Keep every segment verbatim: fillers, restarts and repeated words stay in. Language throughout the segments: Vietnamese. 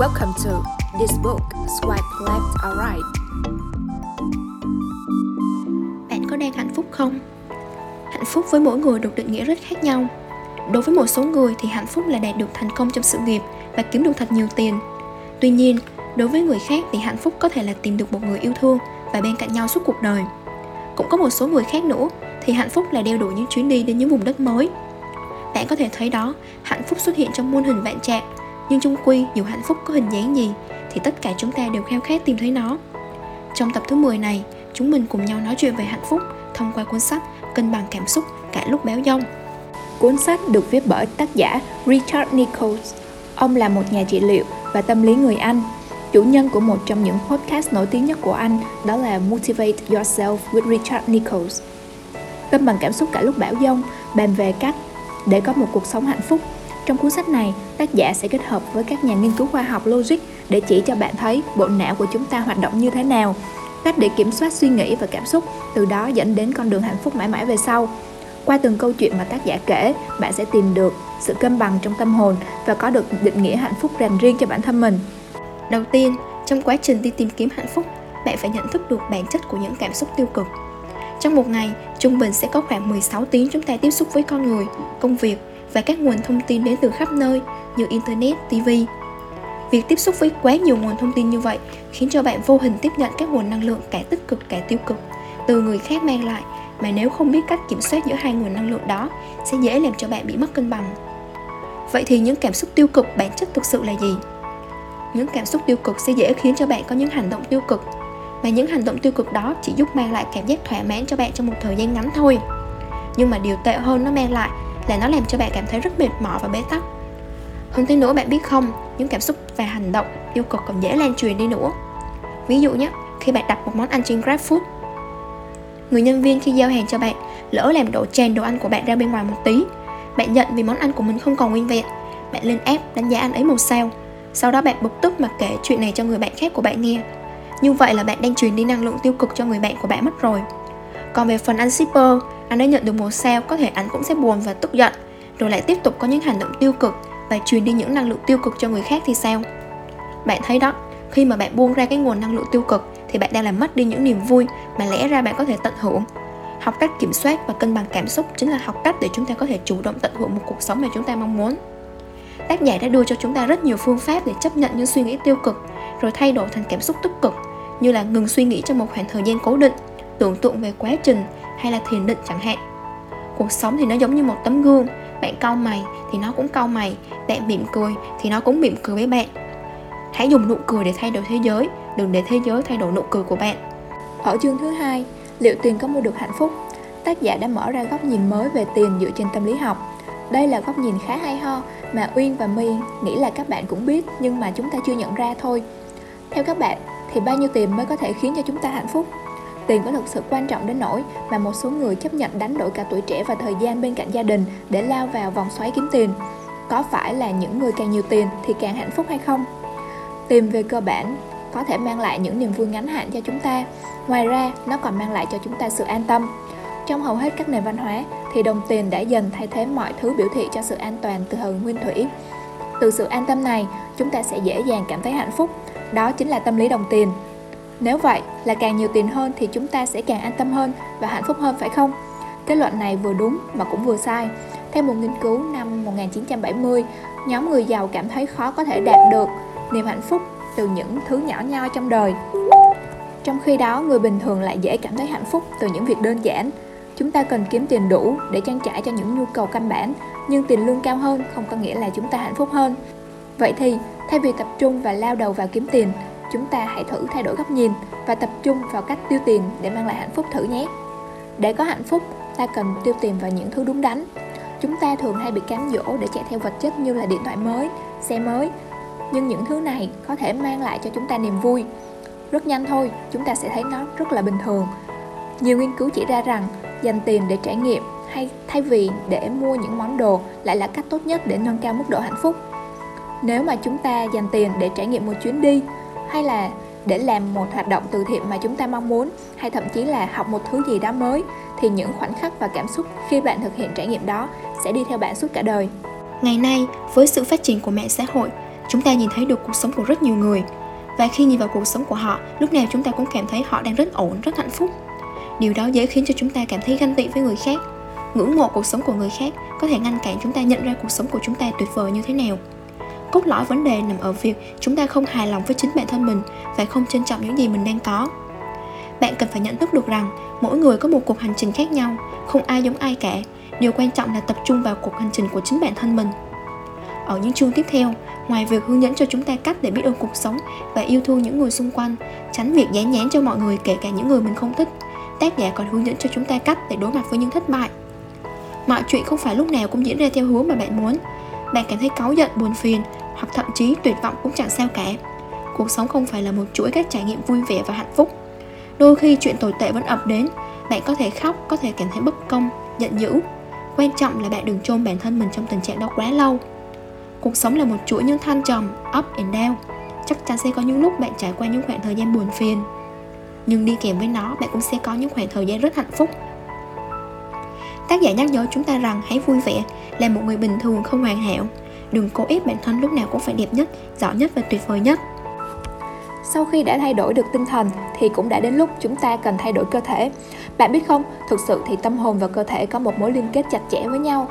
Welcome to This Book, Swipe Left or Right. Bạn có đang hạnh phúc không? Hạnh phúc với mỗi người được định nghĩa rất khác nhau. Đối với một số người thì hạnh phúc là đạt được thành công trong sự nghiệp và kiếm được thật nhiều tiền. Tuy nhiên, đối với người khác thì hạnh phúc có thể là tìm được một người yêu thương và bên cạnh nhau suốt cuộc đời. Cũng có một số người khác nữa thì hạnh phúc là đeo đuổi những chuyến đi đến những vùng đất mới. Bạn có thể thấy đó, hạnh phúc xuất hiện trong muôn hình vạn trạng. Nhưng chung quy, dù hạnh phúc có hình dáng gì thì tất cả chúng ta đều khao khát tìm thấy nó. Trong tập thứ mười này, chúng mình cùng nhau nói chuyện về hạnh phúc thông qua cuốn sách Cân bằng cảm xúc cả lúc bão giông. Cuốn sách được viết bởi tác giả Richard Nichols. Ông là một nhà trị liệu và tâm lý người Anh, chủ nhân của một trong những podcast nổi tiếng nhất của Anh, đó là Motivate Yourself with Richard Nichols. Cân bằng cảm xúc cả lúc bão giông bàn về cách để có một cuộc sống hạnh phúc. Trong cuốn sách này, tác giả sẽ kết hợp với các nhà nghiên cứu khoa học logic để chỉ cho bạn thấy bộ não của chúng ta hoạt động như thế nào, cách để kiểm soát suy nghĩ và cảm xúc, từ đó dẫn đến con đường hạnh phúc mãi mãi về sau. Qua từng câu chuyện mà tác giả kể, bạn sẽ tìm được sự cân bằng trong tâm hồn và có được định nghĩa hạnh phúc dành riêng cho bản thân mình. Đầu tiên, trong quá trình đi tìm kiếm hạnh phúc, bạn phải nhận thức được bản chất của những cảm xúc tiêu cực. Trong một ngày, trung bình sẽ có khoảng mười sáu tiếng chúng ta tiếp xúc với con người, công việc và các nguồn thông tin đến từ khắp nơi như Internet, ti vi. Việc tiếp xúc với quá nhiều nguồn thông tin như vậy khiến cho bạn vô hình tiếp nhận các nguồn năng lượng cả tích cực cả tiêu cực từ người khác mang lại, mà nếu không biết cách kiểm soát giữa hai nguồn năng lượng đó sẽ dễ làm cho bạn bị mất cân bằng. Vậy thì những cảm xúc tiêu cực bản chất thực sự là gì? Những cảm xúc tiêu cực sẽ dễ khiến cho bạn có những hành động tiêu cực, mà những hành động tiêu cực đó chỉ giúp mang lại cảm giác thỏa mãn cho bạn trong một thời gian ngắn thôi. Nhưng mà điều tệ hơn nó mang lại là nó làm cho bạn cảm thấy rất mệt mỏi và bế tắc. Hơn thế nữa, bạn biết không, những cảm xúc và hành động tiêu cực còn dễ lan truyền đi nữa. Ví dụ nhé, khi bạn đặt một món ăn trên GrabFood, người nhân viên khi giao hàng cho bạn lỡ làm đổ tràn đồ ăn của bạn ra bên ngoài một tí, bạn giận vì món ăn của mình không còn nguyên vẹn, bạn lên app đánh giá ăn ấy một sao, sau đó bạn bực tức mà kể chuyện này cho người bạn khác của bạn nghe. Như vậy là bạn đang truyền đi năng lượng tiêu cực cho người bạn của bạn mất rồi. Còn về phần ăn shipper, anh ấy nhận được một sao, có thể anh cũng sẽ buồn và tức giận, rồi lại tiếp tục có những hành động tiêu cực và truyền đi những năng lượng tiêu cực cho người khác thì sao? Bạn thấy đó, khi mà bạn buông ra cái nguồn năng lượng tiêu cực thì bạn đang làm mất đi những niềm vui mà lẽ ra bạn có thể tận hưởng. Học cách kiểm soát và cân bằng cảm xúc chính là học cách để chúng ta có thể chủ động tận hưởng một cuộc sống mà chúng ta mong muốn. Tác giả đã đưa cho chúng ta rất nhiều phương pháp để chấp nhận những suy nghĩ tiêu cực rồi thay đổi thành cảm xúc tích cực, như là ngừng suy nghĩ trong một khoảng thời gian cố định, tưởng tượng về quá trình hay là thiền định chẳng hạn. Cuộc sống thì nó giống như một tấm gương, bạn cau mày thì nó cũng cau mày, bạn mỉm cười thì nó cũng mỉm cười với bạn. Hãy dùng nụ cười để thay đổi thế giới, đừng để thế giới thay đổi nụ cười của bạn. Ở chương thứ hai, liệu tiền có mua được hạnh phúc? Tác giả đã mở ra góc nhìn mới về tiền dựa trên tâm lý học. Đây là góc nhìn khá hay ho mà Uyên và My nghĩ là các bạn cũng biết nhưng mà chúng ta chưa nhận ra thôi. Theo các bạn thì bao nhiêu tiền mới có thể khiến cho chúng ta hạnh phúc? Tiền có thực sự quan trọng đến nỗi mà một số người chấp nhận đánh đổi cả tuổi trẻ và thời gian bên cạnh gia đình để lao vào vòng xoáy kiếm tiền. Có phải là những người càng nhiều tiền thì càng hạnh phúc hay không? Tiền về cơ bản có thể mang lại những niềm vui ngắn hạn cho chúng ta. Ngoài ra, nó còn mang lại cho chúng ta sự an tâm. Trong hầu hết các nền văn hóa thì đồng tiền đã dần thay thế mọi thứ biểu thị cho sự an toàn từ thời nguyên thủy. Từ sự an tâm này, chúng ta sẽ dễ dàng cảm thấy hạnh phúc. Đó chính là tâm lý đồng tiền. Nếu vậy là càng nhiều tiền hơn thì chúng ta sẽ càng an tâm hơn và hạnh phúc hơn, phải không? Kết luận này vừa đúng mà cũng vừa sai. Theo một nghiên cứu năm một chín bảy mươi, nhóm người giàu cảm thấy khó có thể đạt được niềm hạnh phúc từ những thứ nhỏ nhoi trong đời. Trong khi đó, người bình thường lại dễ cảm thấy hạnh phúc từ những việc đơn giản. Chúng ta cần kiếm tiền đủ để trang trải cho những nhu cầu căn bản, nhưng tiền lương cao hơn không có nghĩa là chúng ta hạnh phúc hơn. Vậy thì, thay vì tập trung và lao đầu vào kiếm tiền, chúng ta hãy thử thay đổi góc nhìn và tập trung vào cách tiêu tiền để mang lại hạnh phúc thử nhé. Để có hạnh phúc, ta cần tiêu tiền vào những thứ đúng đắn. Chúng ta thường hay bị cám dỗ để chạy theo vật chất như là điện thoại mới, xe mới. Nhưng những thứ này có thể mang lại cho chúng ta niềm vui. Rất nhanh thôi, chúng ta sẽ thấy nó rất là bình thường. Nhiều nghiên cứu chỉ ra rằng dành tiền để trải nghiệm hay thay vì để mua những món đồ lại là cách tốt nhất để nâng cao mức độ hạnh phúc. Nếu mà chúng ta dành tiền để trải nghiệm một chuyến đi, hay là để làm một hoạt động từ thiện mà chúng ta mong muốn, hay thậm chí là học một thứ gì đó mới, thì những khoảnh khắc và cảm xúc khi bạn thực hiện trải nghiệm đó sẽ đi theo bạn suốt cả đời. Ngày nay, với sự phát triển của mạng xã hội Chúng ta nhìn thấy được cuộc sống của rất nhiều người, và khi nhìn vào cuộc sống của họ, lúc nào chúng ta cũng cảm thấy họ đang rất ổn, rất hạnh phúc. Điều đó dễ khiến cho chúng ta cảm thấy ganh tị với người khác. Ngưỡng mộ cuộc sống của người khác có thể ngăn cản chúng ta nhận ra cuộc sống của chúng ta tuyệt vời như thế nào. Cốt lõi vấn đề nằm ở việc chúng ta không hài lòng với chính bản thân mình và không trân trọng những gì mình đang có. Bạn cần phải nhận thức được rằng mỗi người có một cuộc hành trình khác nhau, không ai giống ai cả. Điều quan trọng là tập trung vào cuộc hành trình của chính bản thân mình. Ở những chương tiếp theo, ngoài việc hướng dẫn cho chúng ta cách để biết ơn cuộc sống và yêu thương những người xung quanh, tránh việc dán nhãn cho mọi người kể cả những người mình không thích, tác giả còn hướng dẫn cho chúng ta cách để đối mặt với những thất bại. Mọi chuyện không phải lúc nào cũng diễn ra theo hướng mà bạn muốn. Bạn cảm thấy cáu giận, buồn phiền hoặc thậm chí tuyệt vọng cũng chẳng sao cả. Cuộc sống không phải là một chuỗi các trải nghiệm vui vẻ và hạnh phúc. Đôi khi chuyện tồi tệ vẫn ập đến, bạn có thể khóc, có thể cảm thấy bất công, giận dữ. Quan trọng là bạn đừng chôn bản thân mình trong tình trạng đó quá lâu. Cuộc sống là một chuỗi những thăng trầm, up and down. Chắc chắn sẽ có những lúc bạn trải qua những khoảng thời gian buồn phiền, nhưng đi kèm với nó, bạn cũng sẽ có những khoảng thời gian rất hạnh phúc. Tác giả nhắc nhở chúng ta rằng hãy vui vẻ, là một người bình thường không hoàn hảo. Đừng cố ép bản thân lúc nào cũng phải đẹp nhất, giỏi nhất và tuyệt vời nhất. Sau khi đã thay đổi được tinh thần thì cũng đã đến lúc chúng ta cần thay đổi cơ thể. Bạn biết không, thực sự thì tâm hồn và cơ thể có một mối liên kết chặt chẽ với nhau.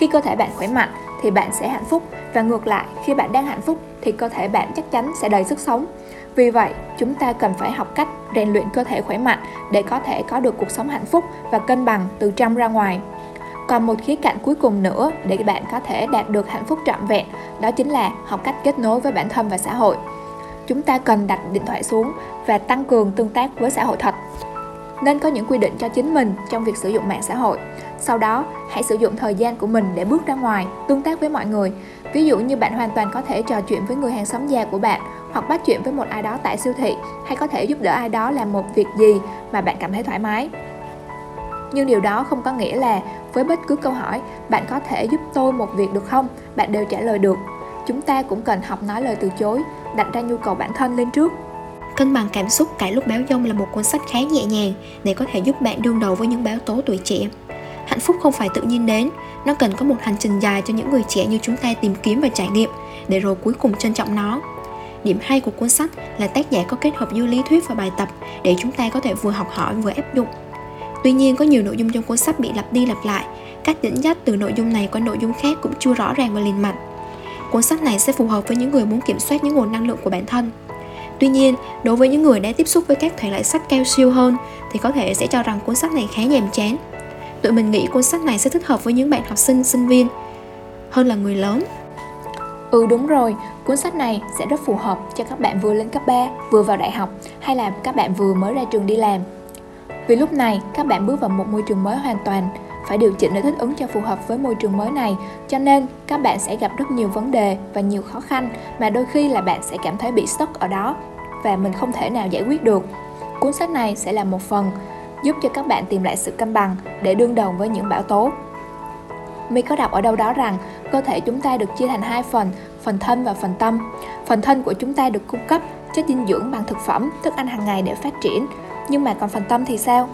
Khi cơ thể bạn khỏe mạnh thì bạn sẽ hạnh phúc, và ngược lại, khi bạn đang hạnh phúc thì cơ thể bạn chắc chắn sẽ đầy sức sống. Vì vậy, chúng ta cần phải học cách rèn luyện cơ thể khỏe mạnh để có thể có được cuộc sống hạnh phúc và cân bằng từ trong ra ngoài. Còn một khía cạnh cuối cùng nữa để bạn có thể đạt được hạnh phúc trọn vẹn, đó chính là học cách kết nối với bản thân và xã hội. Chúng ta cần đặt điện thoại xuống và tăng cường tương tác với xã hội thật. Nên có những quy định cho chính mình trong việc sử dụng mạng xã hội. Sau đó, hãy sử dụng thời gian của mình để bước ra ngoài, tương tác với mọi người. Ví dụ như bạn hoàn toàn có thể trò chuyện với người hàng xóm già của bạn, hoặc bắt chuyện với một ai đó tại siêu thị, hay có thể giúp đỡ ai đó làm một việc gì mà bạn cảm thấy thoải mái. Nhưng điều đó không có nghĩa là với bất cứ câu hỏi, bạn có thể giúp tôi một việc được không, bạn đều trả lời được. Chúng ta cũng cần học nói lời từ chối, đặt ra nhu cầu bản thân lên trước. Cân bằng cảm xúc cả lúc bão giông là một cuốn sách khá nhẹ nhàng để có thể giúp bạn đương đầu với những báo tố tuổi trẻ. Hạnh phúc không phải tự nhiên đến, nó cần có một hành trình dài cho những người trẻ như chúng ta tìm kiếm và trải nghiệm, để rồi cuối cùng trân trọng nó. Điểm hay của cuốn sách là tác giả có kết hợp giữa lý thuyết và bài tập để chúng ta có thể vừa học hỏi vừa áp dụng. Tuy nhiên, có nhiều nội dung trong cuốn sách bị lặp đi lặp lại, cách dẫn dắt từ nội dung này qua nội dung khác cũng chưa rõ ràng và liền mạch. Cuốn sách này sẽ phù hợp với những người muốn kiểm soát những nguồn năng lượng của bản thân. Tuy nhiên, đối với những người đã tiếp xúc với các thể loại sách cao siêu hơn thì có thể sẽ cho rằng cuốn sách này khá nhàm chán. Tụi mình nghĩ cuốn sách này sẽ thích hợp với những bạn học sinh, sinh viên hơn là người lớn. Ừ đúng rồi, cuốn sách này sẽ rất phù hợp cho các bạn vừa lên cấp ba, vừa vào đại học, hay là các bạn vừa mới ra trường đi làm. Vì lúc này các bạn bước vào một môi trường mới hoàn toàn, phải điều chỉnh để thích ứng cho phù hợp với môi trường mới này, cho nên các bạn sẽ gặp rất nhiều vấn đề và nhiều khó khăn mà đôi khi là bạn sẽ cảm thấy bị stuck ở đó và mình không thể nào giải quyết được. Cuốn sách này sẽ là một phần giúp cho các bạn tìm lại sự cân bằng để đương đầu với những bão tố. Mình có đọc ở đâu đó rằng cơ thể chúng ta được chia thành hai phần, phần thân và phần tâm. Phần thân của chúng ta được cung cấp chất dinh dưỡng bằng thực phẩm, thức ăn hàng ngày để phát triển, nhưng mà còn phần tâm thì sao?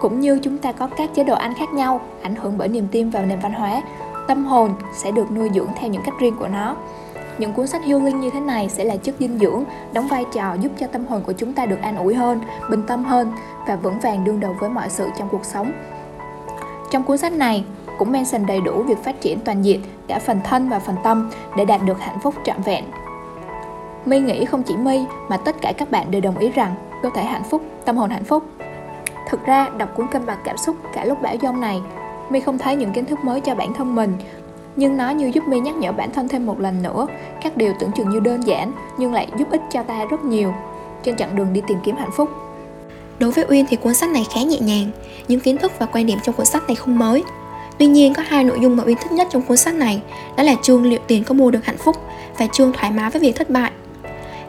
Cũng như chúng ta có các chế độ ăn khác nhau, ảnh hưởng bởi niềm tin và nền văn hóa, tâm hồn sẽ được nuôi dưỡng theo những cách riêng của nó. Những cuốn sách healing như thế này sẽ là chất dinh dưỡng, đóng vai trò giúp cho tâm hồn của chúng ta được an ủi hơn, bình tâm hơn và vững vàng đương đầu với mọi sự trong cuộc sống. Trong cuốn sách này cũng mention đầy đủ việc phát triển toàn diện cả phần thân và phần tâm để đạt được hạnh phúc trọn vẹn. My nghĩ không chỉ My mà tất cả các bạn đều đồng ý rằng cơ thể hạnh phúc, tâm hồn hạnh phúc. Thực ra, đọc cuốn Cân bằng cảm xúc cả lúc bão giông này, My không thấy những kiến thức mới cho bản thân mình, nhưng nó như giúp My nhắc nhở bản thân thêm một lần nữa. Các điều tưởng chừng như đơn giản nhưng lại giúp ích cho ta rất nhiều trên chặng đường đi tìm kiếm hạnh phúc. Đối với Uyên thì cuốn sách này khá nhẹ nhàng, những kiến thức và quan điểm trong cuốn sách này không mới. Tuy nhiên, có hai nội dung mà Uyên thích nhất trong cuốn sách này, đó là chương liệu tiền có mua được hạnh phúc và chương thoải mái với việc thất bại.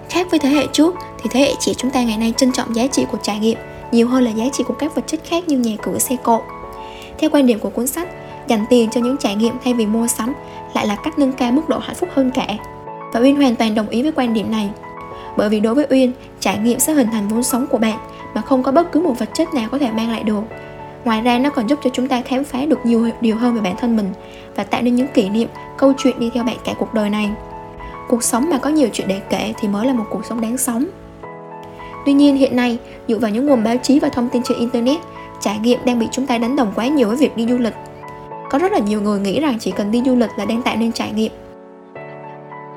Khác với thế hệ trước thì thế hệ trẻ chúng ta ngày nay trân trọng giá trị của trải nghiệm nhiều hơn là giá trị của các vật chất khác như nhà cửa, xe cộ. Theo quan điểm của cuốn sách, dành tiền cho những trải nghiệm thay vì mua sắm lại là cách nâng cao mức độ hạnh phúc hơn cả. Và Uyên hoàn toàn đồng ý với quan điểm này. Bởi vì đối với Uyên, trải nghiệm sẽ hình thành vốn sống của bạn mà không có bất cứ một vật chất nào có thể mang lại được. Ngoài ra, nó còn giúp cho chúng ta khám phá được nhiều điều hơn về bản thân mình và tạo nên những kỷ niệm, câu chuyện đi theo bạn cả cuộc đời này. Cuộc sống mà có nhiều chuyện để kể thì mới là một cuộc sống đáng sống. Tuy nhiên hiện nay, dựa vào những nguồn báo chí và thông tin trên Internet, trải nghiệm đang bị chúng ta đánh đồng quá nhiều với việc đi du lịch. Có rất là nhiều người nghĩ rằng chỉ cần đi du lịch là đang tạo nên trải nghiệm.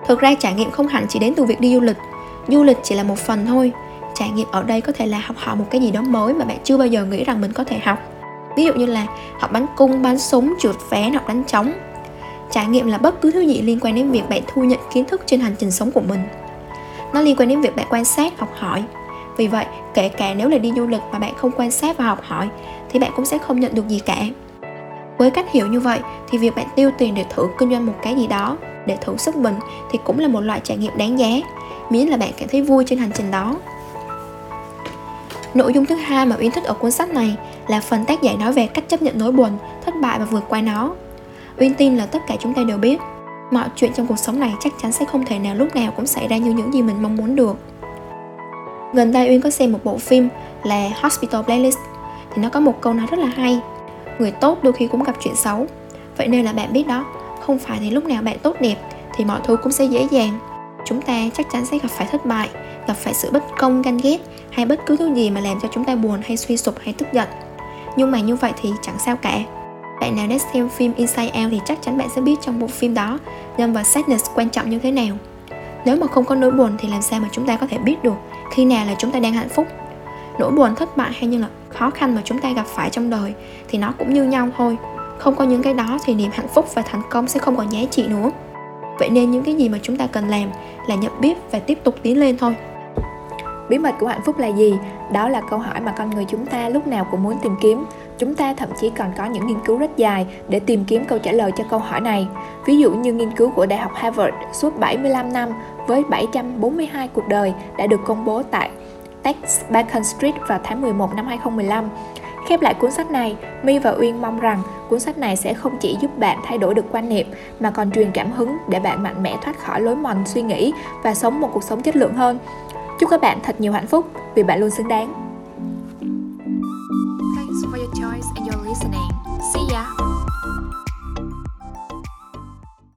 Thực ra trải nghiệm không hẳn chỉ đến từ việc đi du lịch. Du lịch chỉ là một phần thôi. Trải nghiệm ở đây có thể là học hỏi một cái gì đó mới mà bạn chưa bao giờ nghĩ rằng mình có thể học. Ví dụ như là học bắn cung, bắn súng, trượt ván, học đánh trống. Trải nghiệm là bất cứ thứ gì liên quan đến việc bạn thu nhận kiến thức trên hành trình sống của mình. Nó liên quan đến việc bạn quan sát, học hỏi. Vì vậy, kể cả nếu là đi du lịch mà bạn không quan sát và học hỏi thì bạn cũng sẽ không nhận được gì cả. Với cách hiểu như vậy thì việc bạn tiêu tiền để thử kinh doanh một cái gì đó, để thử sức mình thì cũng là một loại trải nghiệm đáng giá, miễn là bạn cảm thấy vui trên hành trình đó. Nội dung thứ hai mà Uyên thích ở cuốn sách này là phần tác giả nói về cách chấp nhận nỗi buồn, thất bại và vượt qua nó. Uyên tin là tất cả chúng ta đều biết, mọi chuyện trong cuộc sống này chắc chắn sẽ không thể nào lúc nào cũng xảy ra như những gì mình mong muốn được. Gần đây Uyên có xem một bộ phim là Hospital Playlist, thì nó có một câu nói rất là hay: người tốt đôi khi cũng gặp chuyện xấu. Vậy nên là bạn biết đó, không phải thì lúc nào bạn tốt đẹp thì mọi thứ cũng sẽ dễ dàng. Chúng ta chắc chắn sẽ gặp phải thất bại, gặp phải sự bất công, ganh ghét hay bất cứ thứ gì mà làm cho chúng ta buồn hay suy sụp hay tức giận. Nhưng mà như vậy thì chẳng sao cả. Bạn nào đã xem phim Inside Out thì chắc chắn bạn sẽ biết trong bộ phim đó nhân vật sadness quan trọng như thế nào. Nếu mà không có nỗi buồn thì làm sao mà chúng ta có thể biết được khi nào là chúng ta đang hạnh phúc. Nỗi buồn, thất bại hay những là khó khăn mà chúng ta gặp phải trong đời thì nó cũng như nhau thôi. Không có những cái đó thì niềm hạnh phúc và thành công sẽ không còn giá trị nữa. Vậy nên những cái gì mà chúng ta cần làm là nhận biết và tiếp tục tiến lên thôi. Bí mật của hạnh phúc là gì? Đó là câu hỏi mà con người chúng ta lúc nào cũng muốn tìm kiếm. Chúng ta thậm chí còn có những nghiên cứu rất dài để tìm kiếm câu trả lời cho câu hỏi này. Ví dụ như nghiên cứu của Đại học Harvard suốt bảy mươi lăm năm với bảy trăm bốn mươi hai cuộc đời đã được công bố tại Tech-Beacon Street vào tháng mười một năm hai nghìn không trăm mười lăm. Khép lại cuốn sách này, My và Uyên mong rằng cuốn sách này sẽ không chỉ giúp bạn thay đổi được quan niệm mà còn truyền cảm hứng để bạn mạnh mẽ thoát khỏi lối mòn suy nghĩ và sống một cuộc sống chất lượng hơn. Chúc các bạn thật nhiều hạnh phúc vì bạn luôn xứng đáng. Thanks for your choice and your listening. See ya.